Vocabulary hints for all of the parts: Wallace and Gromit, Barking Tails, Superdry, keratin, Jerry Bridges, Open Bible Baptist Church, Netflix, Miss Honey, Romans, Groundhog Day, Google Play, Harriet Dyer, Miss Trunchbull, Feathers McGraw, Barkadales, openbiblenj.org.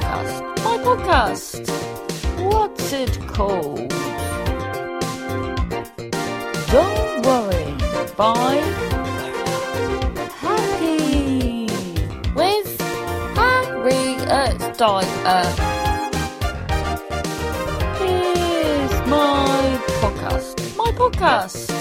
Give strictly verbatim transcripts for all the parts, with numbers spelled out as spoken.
podcast. My podcast. What's it called? Don't Worry by Happy with Harriet Dyer. Here's my podcast. My podcast.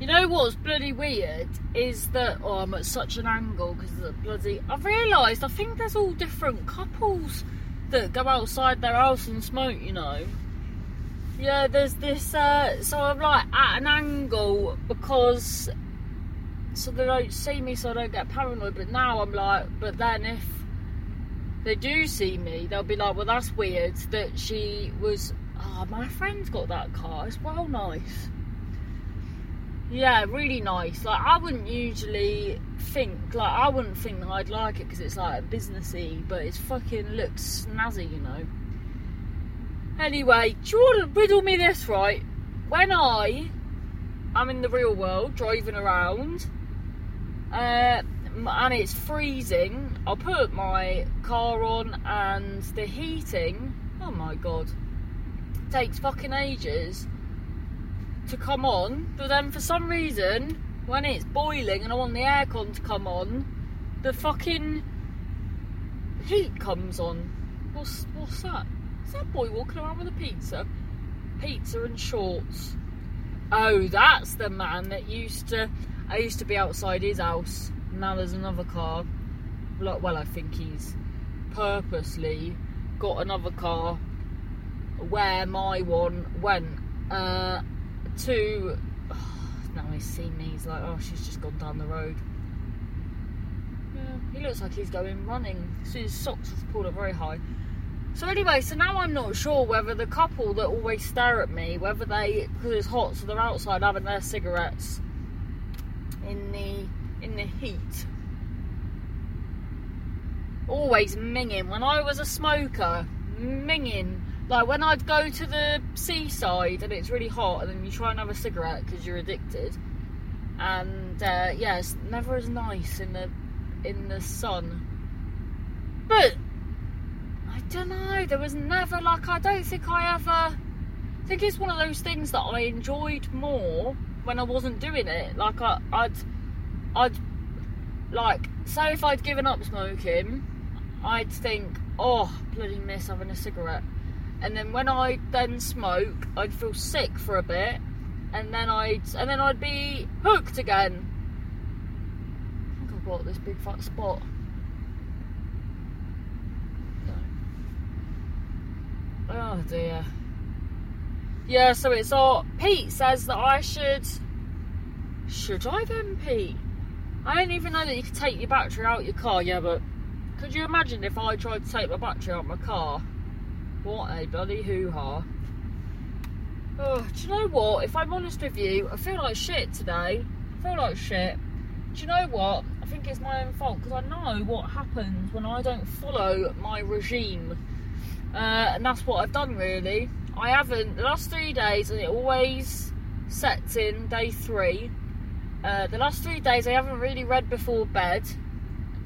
You know what's bloody weird is that oh, I'm at such an angle because of the bloody... I've realised I think there's all different couples that go outside their house and smoke, you know. Yeah, there's this... Uh, so I'm like at an angle because... So they don't see me so I don't get paranoid. But now I'm like... But then if they do see me, they'll be like, well, that's weird that she was... Oh, my friend's got that car. It's well nice. Yeah, really nice. Like, I wouldn't usually think, like, I wouldn't think that I'd like it because it's, like, businessy, but it's fucking looks snazzy, you know. Anyway, do you want to riddle me this, right? When I am in the real world, driving around, uh, and it's freezing, I'll put my car on, and the heating, oh my God, takes fucking ages to come on, but then for some reason when it's boiling and I want the aircon to come on, the fucking heat comes on. What's what's that? Is that boy walking around with a pizza? Pizza and shorts. Oh, that's the man that used to... I used to be outside his house. Now there's another car. Like, well, I think he's purposely got another car where my one went. Uh... To oh, now he's seen me, he's like, oh, she's just gone down the road. Yeah, he looks like he's going running, so his socks have pulled up very high. So anyway, so now I'm not sure whether the couple that always stare at me, whether they, because it's hot, so they're outside having their cigarettes in the in the heat, always minging. When I was a smoker, minging. Like, when I'd go to the seaside and it's really hot and then you try and have a cigarette because you're addicted. And, uh, yeah, it's never as nice in the in the sun. But, I don't know, there was never, like, I don't think I ever... I think it's one of those things that I enjoyed more when I wasn't doing it. Like, I, I'd, I'd, like, say if I'd given up smoking, I'd think, oh, bloody miss having a cigarette. And then when I then smoke, I'd feel sick for a bit, and then I'd and then I'd be hooked again. I think I've got this big fat spot. No. Oh dear. Yeah, so it's all... Pete says that I should. Should I then, Pete? I didn't even know that you could take your battery out your car. Yeah, but could you imagine if I tried to take my battery out of my car? What a bloody hoo-ha. Oh, do you know what? If I'm honest with you, I feel like shit today. I feel like shit. Do you know what? I think it's my own fault, because I know what happens when I don't follow my regime. Uh, and that's what I've done, really. I haven't. The last three days, and it always sets in day three. Uh, the last three days, I haven't really read before bed.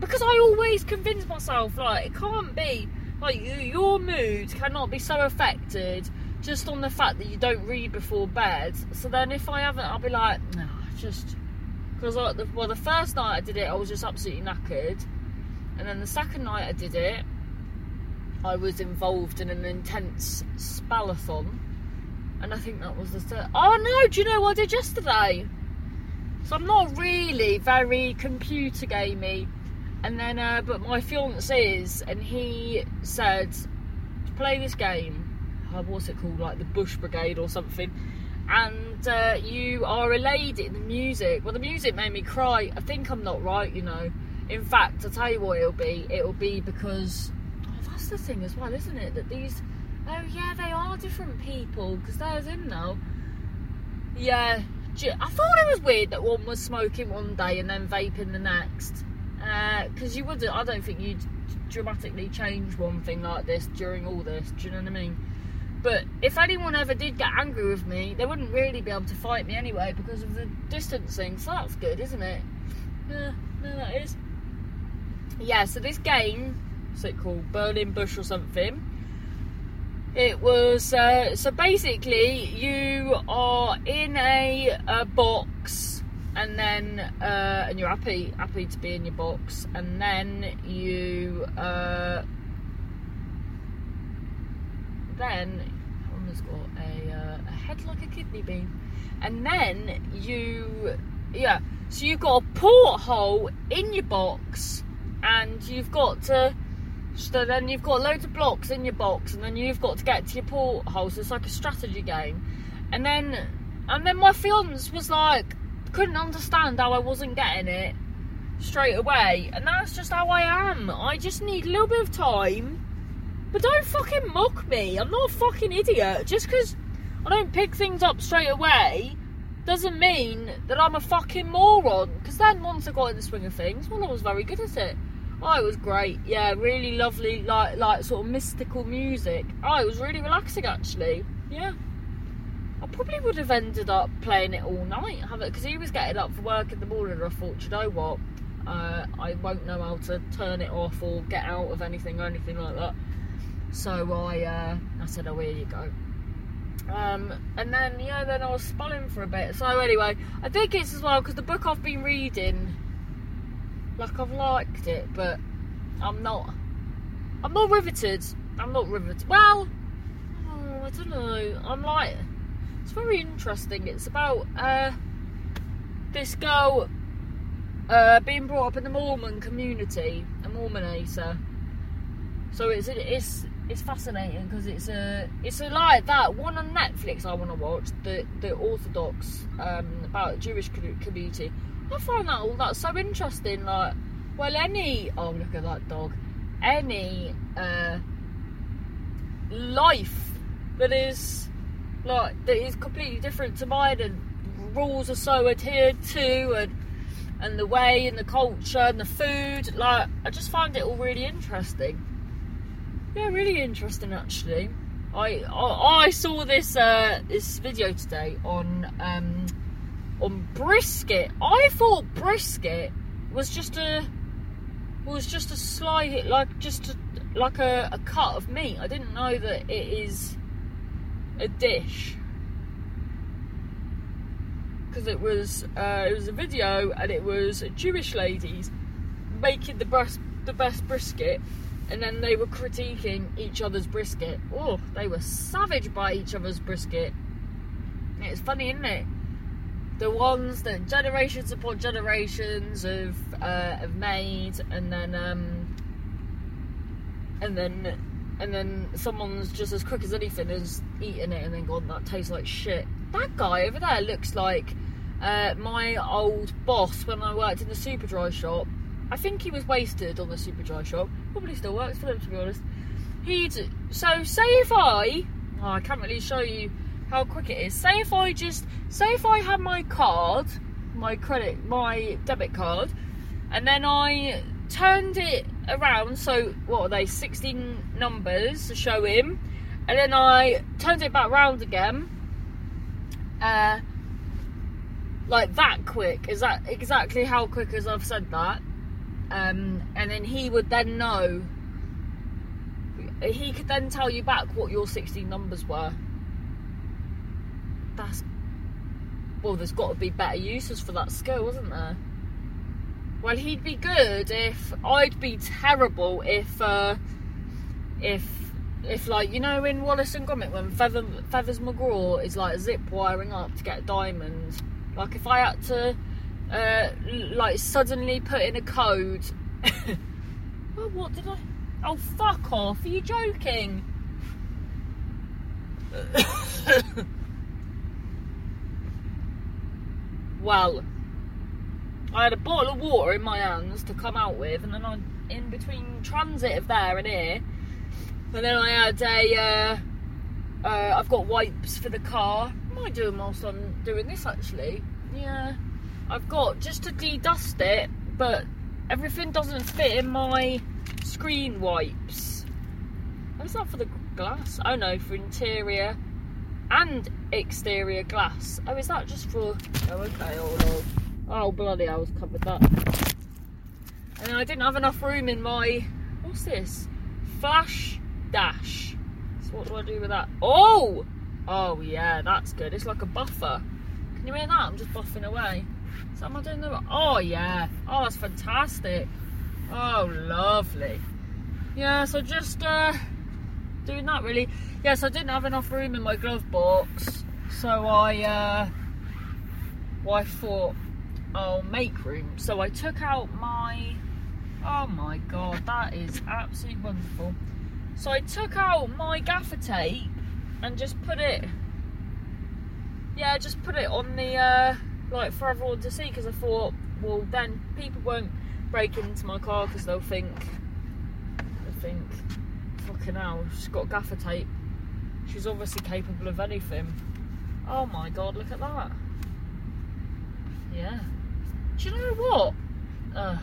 Because I always convince myself, like, it can't be... Like, you, your mood cannot be so affected just on the fact that you don't read before bed. So then if I haven't, I'll be like, no, just... Because, like, the, well, the first night I did it, I was just absolutely knackered. And then the second night I did it, I was involved in an intense spallathon. And I think that was the third... Oh, no, do you know what I did yesterday? So I'm not really very computer gamey. And then, uh, but my fiancé is, and he said, play this game. Oh, what's it called? Like the Bush Brigade or something. And uh, you are allayed in the music. Well, the music made me cry. I think I'm not right, you know. In fact, I'll tell you what it'll be. It'll be because, oh, that's the thing as well, isn't it? That these, oh yeah, they are different people, because they're them now. Yeah. I thought it was weird that one was smoking one day and then vaping the next. Because uh, you wouldn't, I don't think you'd dramatically change one thing like this during all this, do you know what I mean? But if anyone ever did get angry with me, they wouldn't really be able to fight me anyway because of the distancing, so that's good, isn't it? Uh, something that is. Yeah, so this game, what's it called? Burning Bush or something. It was, uh, so basically you are in a, a box and then, uh, and you're happy, happy to be in your box. And then you, uh, then, someone's got a, uh, a head like a kidney bean. And then you, yeah, so you've got a porthole in your box and you've got to, so then you've got loads of blocks in your box and then you've got to get to your porthole, so it's like a strategy game. And then and then my fiance was like, couldn't understand how I wasn't getting it straight away. And that's just how I am. I just need a little bit of time. But don't fucking mock me. I'm not a fucking idiot. Just because I don't pick things up straight away doesn't mean that I'm a fucking moron. Because then once I got in the swing of things, well, I was very good at it. Oh, it was great. Yeah, really lovely, like, like sort of mystical music. Oh, it was really relaxing, actually. Yeah. I probably would have ended up playing it all night, haven't? Because he was getting up for work in the morning, and I thought, you know what? Uh, I won't know how to turn it off or get out of anything or anything like that. So I, uh, I said, oh, here you go. Um, and then, yeah, then I was spelling for a bit. So anyway, I think it's as well, because the book I've been reading... Like, I've liked it, but I'm not, I'm not riveted, I'm not riveted, well, oh, I don't know, I'm like, it's very interesting. It's about uh, this girl uh, being brought up in the Mormon community, a Mormonator, so it's, it's, it's fascinating, because it's a, it's a like that one on Netflix I want to watch, the, the Orthodox, um, about the Jewish community. I find that all that's so interesting, like, well, any, oh, look at that dog, any uh, life that is, like, that is completely different to mine, and rules are so adhered to, and and the way, and the culture, and the food, like, I just find it all really interesting. Yeah, really interesting, actually. I, I, I saw this, uh, this video today on, um, on brisket. I thought brisket was just a was just a slice, like just a, like a, a cut of meat. I didn't know that it is a dish, because it was uh, it was a video and it was Jewish ladies making the best the best brisket, and then they were critiquing each other's brisket. Oh, they were savage by each other's brisket. It's funny, isn't it? The ones that generations upon generations have uh, have made, and then um, and then and then someone's just as quick as anything has eaten it and then gone, that tastes like shit. That guy over there looks like uh, my old boss when I worked in the Superdry shop. I think he was wasted on the Superdry shop. Probably still works for them, to be honest. He'd so say if I oh, I can't really show you how quick it is. Say if I just, say if I had my card, my credit, my debit card, and then I turned it around, so what are they, sixteen numbers to show him, and then I turned it back round again, uh, like that quick, is that exactly how quick as I've said that, um, and then he would then know, he could then tell you back what your sixteen numbers were. That's, well, there's got to be better uses for that skill, isn't there? Well, he'd be good if I'd be terrible if, uh, if, if like, you know, in Wallace and Gromit when Feather, Feathers McGraw is like zip wiring up to get a diamond. Like, if I had to, uh, like, suddenly put in a code. Oh, what did I? Oh, fuck off! Are you joking? Well, I had a bottle of water in my hands to come out with, and then I, in between transit of there and here, and then I had a, uh, uh, I've got wipes for the car. I might do them whilst I'm doing this, actually. Yeah, I've got, just to de-dust it, but everything doesn't fit in my screen wipes. What's that for the glass? Oh no, for interior and exterior glass. Oh, is that just for... Oh, okay, hold on. Oh, bloody hell's covered that. and I didn't have enough room in my, what's this? Flash dash. So what do I do with that? Oh! Oh yeah, that's good. It's like a buffer. Can you hear that? I'm just buffing away. Is that, am I doing the, oh yeah. Oh, that's fantastic. Oh, lovely. Yeah, so just uh, doing that really. Yes, yeah, so I didn't have enough room in my glove box. So I, uh, well, I thought I'll make room. So I took out my, oh my God, that is absolutely wonderful. So I took out my gaffer tape and just put it, yeah, just put it on the, uh, like for everyone to see, because I thought, well, then people won't break into my car because they'll think, they'll think, fucking hell, she's got gaffer tape. She's obviously capable of anything. Oh my God, look at that. Yeah. Do you know what? Uh,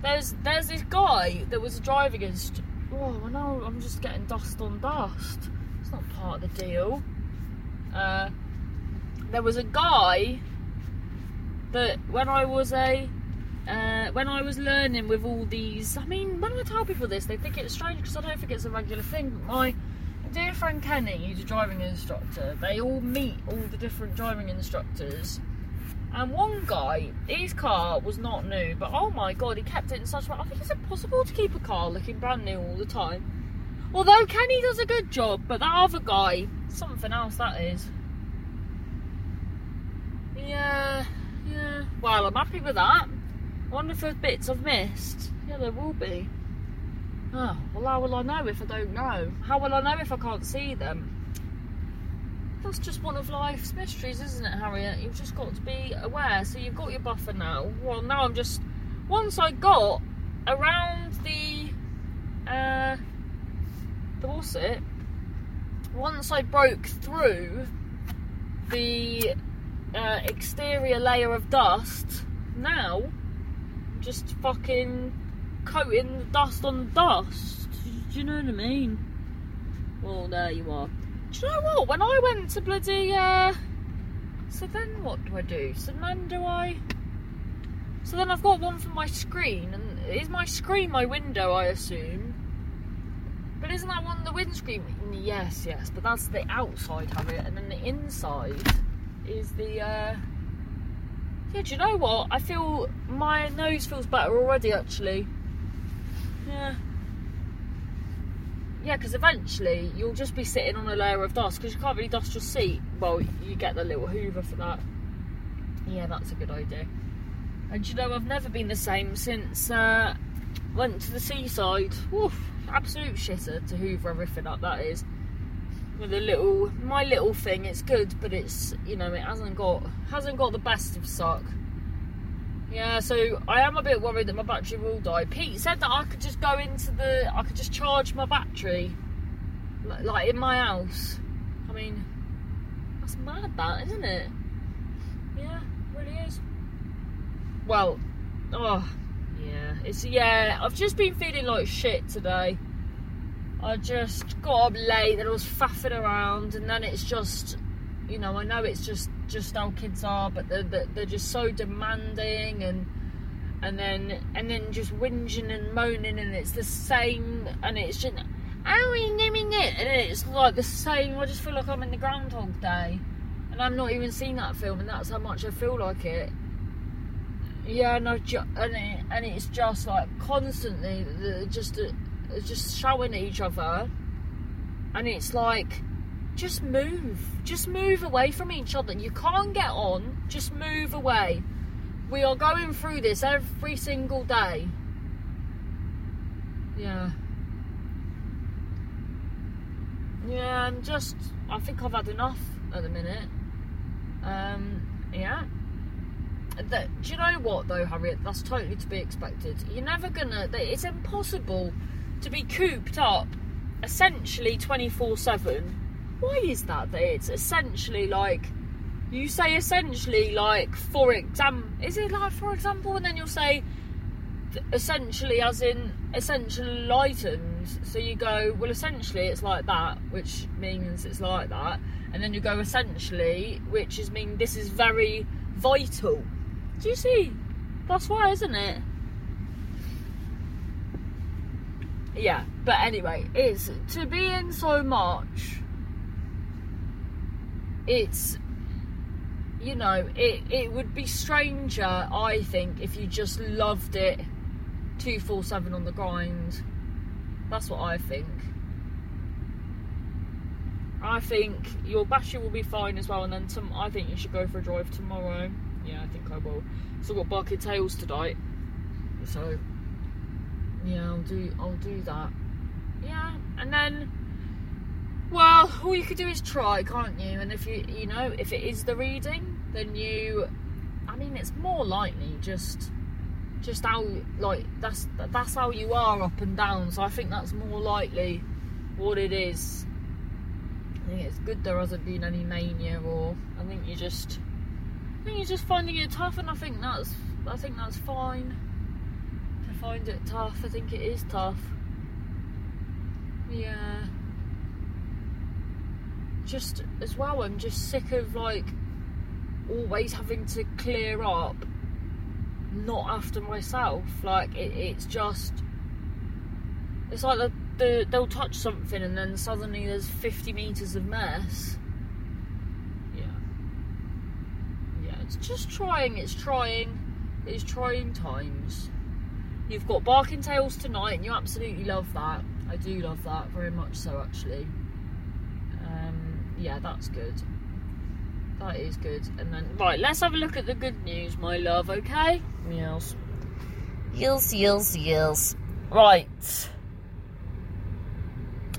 there's there's this guy that was driving against. Oh, I know, I'm just getting dust on dust. It's not part of the deal. Uh, there was a guy that when I was a, uh, when I was learning with all these, I mean, when I tell people this, they think it's strange because I don't think it's a regular thing. But my dear friend Kenny, who's a driving instructor, they all meet all the different driving instructors. And one guy, his car was not new, but oh my God, he kept it in such a way. I think it's impossible to keep a car looking brand new all the time. Although Kenny does a good job, but that other guy, something else that is. Yeah, yeah. Well, I'm happy with that. I wonder if there's bits I've missed. Yeah, there will be. Oh, well, how will I know if I don't know? How will I know if I can't see them? That's just one of life's mysteries, isn't it, Harriet? You've just got to be aware. So you've got your buffer now. Well, now I'm just... Once I got around the... Uh, the what's it? Once I broke through the uh, exterior layer of dust, now I'm just fucking coating the dust on the dust. Do you know what I mean? Well, there you are. Do you know what? When I went to bloody, uh, so then what do I do? So then do I, so then I've got one for my screen, and is my screen my window, I assume? But isn't that one the windscreen? Yes, yes, but that's the outside, Harriet, and then the inside is the, uh, yeah, do you know what? I feel, my nose feels better already, actually. Yeah. Yeah, because eventually you'll just be sitting on a layer of dust because you can't really dust your seat. Well, you get the little hoover for that. Yeah, that's a good idea. And you know, I've never been the same since uh went to the seaside. Woof, absolute shitter to hoover everything up, that is. With a little, my little thing, it's good, but it's, you know, it hasn't got, hasn't got the best of suck. Yeah, so I am a bit worried that my battery will die. Pete said that I could just go into the... I could just charge my battery. Like, like in my house. I mean, that's mad, that, isn't it? Yeah, it really is. Well, oh, yeah. It's, yeah, I've just been feeling like shit today. I just got up late and I was faffing around, and then it's just... You know, I know it's just, just how kids are, but they're, they're, they're just so demanding, and and then and then just whinging and moaning, and it's the same, and it's just, oh, naming it, and it's like the same. I just feel like I'm in the Groundhog Day, and I've not even seen that film, and that's how much I feel like it. Yeah, no, and, and, it, and it's just like constantly just just shouting at each other, and it's like, just move just move away from each other. You can't get on, just move away. We are going through this every single day. Yeah, yeah, I'm just, I think I've had enough at the minute. Um yeah, that, do you know what though, Harriet, that's totally to be expected. You're never gonna, it's impossible to be cooped up essentially twenty-four seven. Why is that? That it's essentially like, you say essentially like, for example, is it like for example, and then you'll say essentially as in essential items. So you go, well, essentially it's like that, which means it's like that, and then you go essentially, which is mean this is very vital. Do you see? That's why, isn't it? yeah, but anyway, it's to be in so much, it's, you know, it, it would be stranger, I think, if you just loved it two four seven on the grind. That's what I think. I think your basher will be fine as well, and then some, I think you should go for a drive tomorrow. Yeah, I think I will. So I've got Barking Tails tonight, so yeah, I'll do I'll do that. Yeah, and then, well, all you could do is try, can't you? And if you you know, if it is the reading, then you, I mean, it's more likely just just how, like, that's that's how you are up and down. So I think that's more likely what it is. I think it's good there hasn't been any mania, or I think you just, I think you're just finding it tough, and I think that's, I think that's fine to find it tough. I think it is tough. Yeah. Just as well, I'm just sick of, like, always having to clear up, not after myself. Like, it, it's just, it's like the, the, they'll touch something and then suddenly there's fifty metres of mess. Yeah. Yeah, it's just trying, it's trying, it's trying times. You've got Barking Tails tonight, and you absolutely love that. I do love that, very much so, actually. Um, yeah, that's good. That is good. And then, right, let's have a look at the good news, my love, okay? Yes. Yes, yes, yes. Right.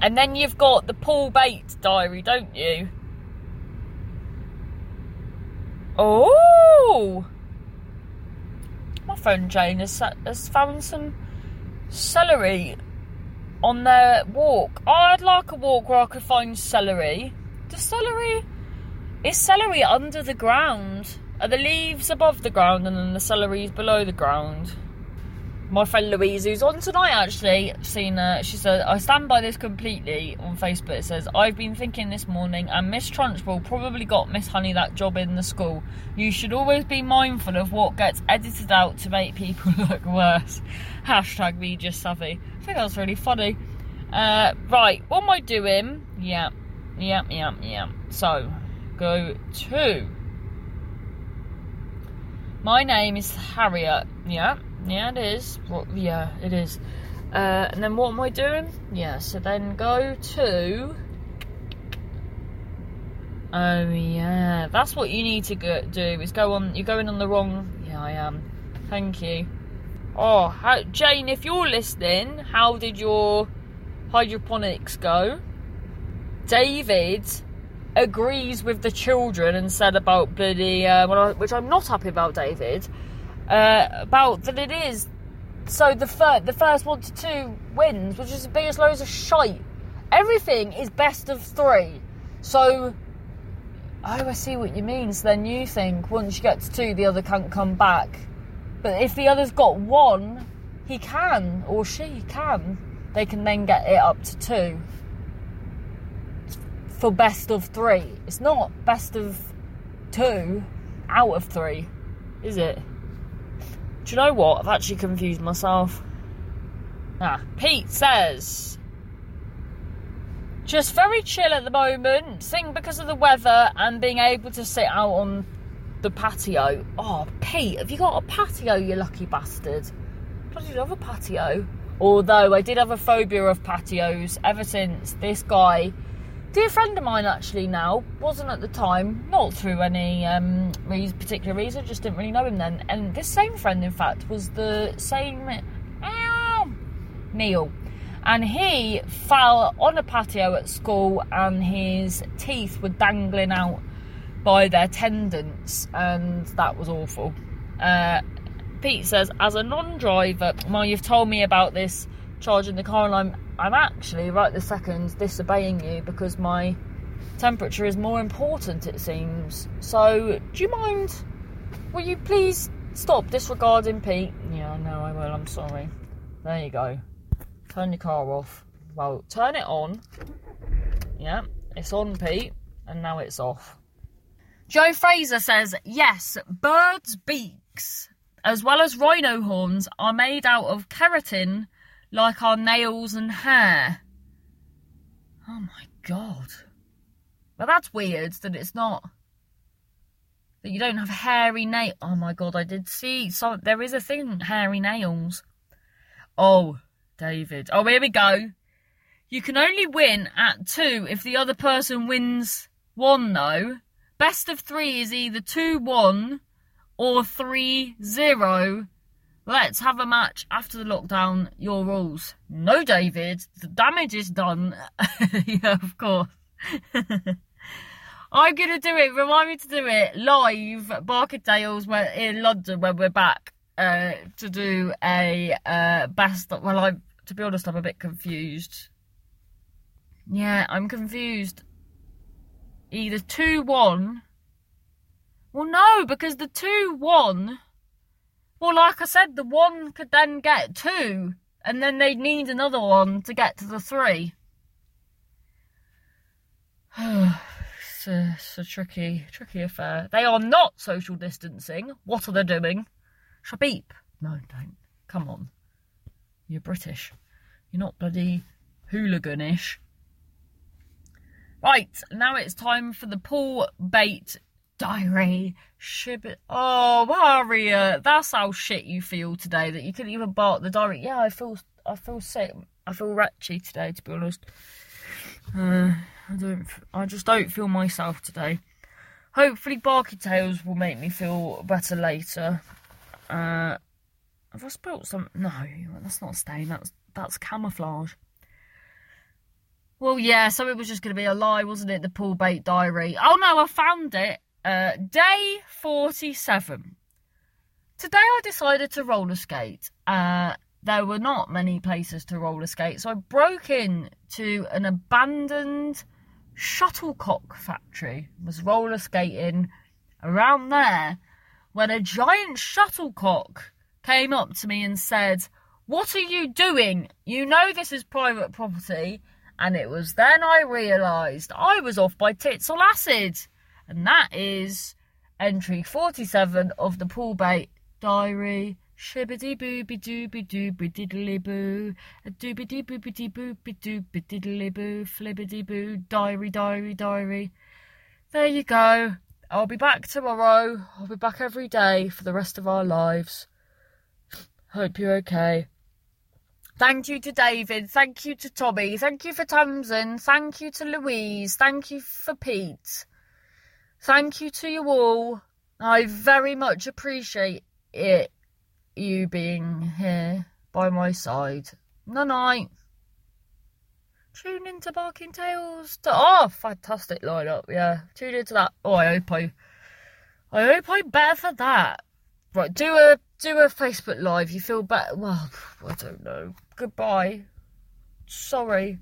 And then you've got the Paul Bates diary, don't you? Oh! My friend Jane has, has found some celery on their walk. I'd like a walk where I could find celery. Does celery... Is celery under the ground? Are the leaves above the ground and then the celery's below the ground? My friend Louise, who's on tonight, actually, seen her. She said, I stand by this completely on Facebook. It says, I've been thinking this morning, and Miss Trunchbull probably got Miss Honey that job in the school. You should always be mindful of what gets edited out to make people look worse. Hashtag me just savvy. I think that was really funny. Uh, right, what am I doing? Yeah, yeah, yeah, yeah. So, go to. My name is Harriet. Yeah. Yeah, it is. Well, yeah, it is. Uh, and then what am I doing? Yeah, so then go to... Oh, yeah. That's what you need to go, do, is go on... You're going on the wrong... Yeah, I am. Thank you. Oh, how, Jane, if you're listening, how did your hydroponics go? David agrees with the children and said about bloody... Uh, well, I, which I'm not happy about, David... Uh, about that it is so the first the first one to two wins, which is the biggest loads of shite. Everything is best of three, so oh, I see what you mean. So then you think once you get to two, the other can't come back, but if the other's got one, he can, or she can, they can then get it up to two for best of three. It's not best of two out of three, is it? Do you know what? I've actually confused myself. Ah, Pete says, just very chill at the moment. Think because of the weather and being able to sit out on the patio. Oh, Pete, have you got a patio, you lucky bastard? I didn't have a patio. Although I did have a phobia of patios ever since this guy, dear friend of mine actually now, wasn't at the time, not through any um, reason, particular reason, just didn't really know him then. And this same friend, in fact, was the same uh, Neil. And he fell on a patio at school and his teeth were dangling out by their tendons. And that was awful. Uh, Pete says, as a non-driver, well, you've told me about this charging the car, and I'm I'm actually right this second disobeying you because my temperature is more important, it seems. So do you mind, will you please stop disregarding Pete? Yeah, no, I will, I'm sorry. There you go, turn your car off. Well, turn it on. Yeah, it's on, Pete, and now it's off. Joe Fraser says, yes, birds' beaks as well as rhino horns are made out of keratin, like our nails and hair. Oh my God. Well, that's weird that it's not. That you don't have hairy nails. Oh my God, I did see. So there is a thing, hairy nails. Oh, David. Oh, here we go. You can only win at two if the other person wins one, though. Best of three is either two one or three zero. Let's have a match after the lockdown. Your rules. No, David. The damage is done. Yeah, of course. I'm going to do it. Remind me to do it live at Barkadales in London when we're back uh, to do a uh, best. Well, I to be honest, I'm a bit confused. Yeah, I'm confused. Either two one. Well, no, because the two one... Well, like I said, the one could then get two, and then they'd need another one to get to the three. it's, a, it's a tricky, tricky affair. They are not social distancing. What are they doing? Shall I beep? No, don't. Come on. You're British. You're not bloody hooliganish. Right, now it's time for the Paul Bait Diary. Shib- oh, Harriet, that's how shit you feel today that you couldn't even bark the diary. Yeah, I feel, I feel sick. I feel ratchy today, to be honest. Uh, I don't, I just don't feel myself today. Hopefully, Barking Tails will make me feel better later. Uh, have I spelt some? No, that's not stain. That's that's camouflage. Well, yeah. So it was just going to be a lie, wasn't it? The Paul Bait Diary. Oh no, I found it. Uh, day forty-seven. Today I decided to roller skate. Uh, there were not many places to roller skate, so I broke in to an abandoned shuttlecock factory. Was roller skating around there when a giant shuttlecock came up to me and said, "What are you doing? You know this is private property." And it was then I realised I was off by tits or acid. And that is entry forty-seven of the Paul Bait Diary. Shibbity booby dooby dooby diddly boo. A doobity boobity boopy dooby diddly boo. Flibbity boo. Diary, diary, diary. There you go. I'll be back tomorrow. I'll be back every day for the rest of our lives. Hope you're okay. Thank you to David. Thank you to Tommy. Thank you for Tamsin. Thank you to Louise. Thank you for Pete. Thank you to you all. I very much appreciate it, you being here by my side. Night-night. Tune into Barking Tails. To... Oh, fantastic lineup, yeah. Tune into that. Oh, I hope I... I hope I'm better for that. Right, do a do a Facebook Live. You feel better? Well, I don't know. Goodbye. Sorry.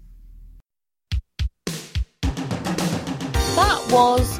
That was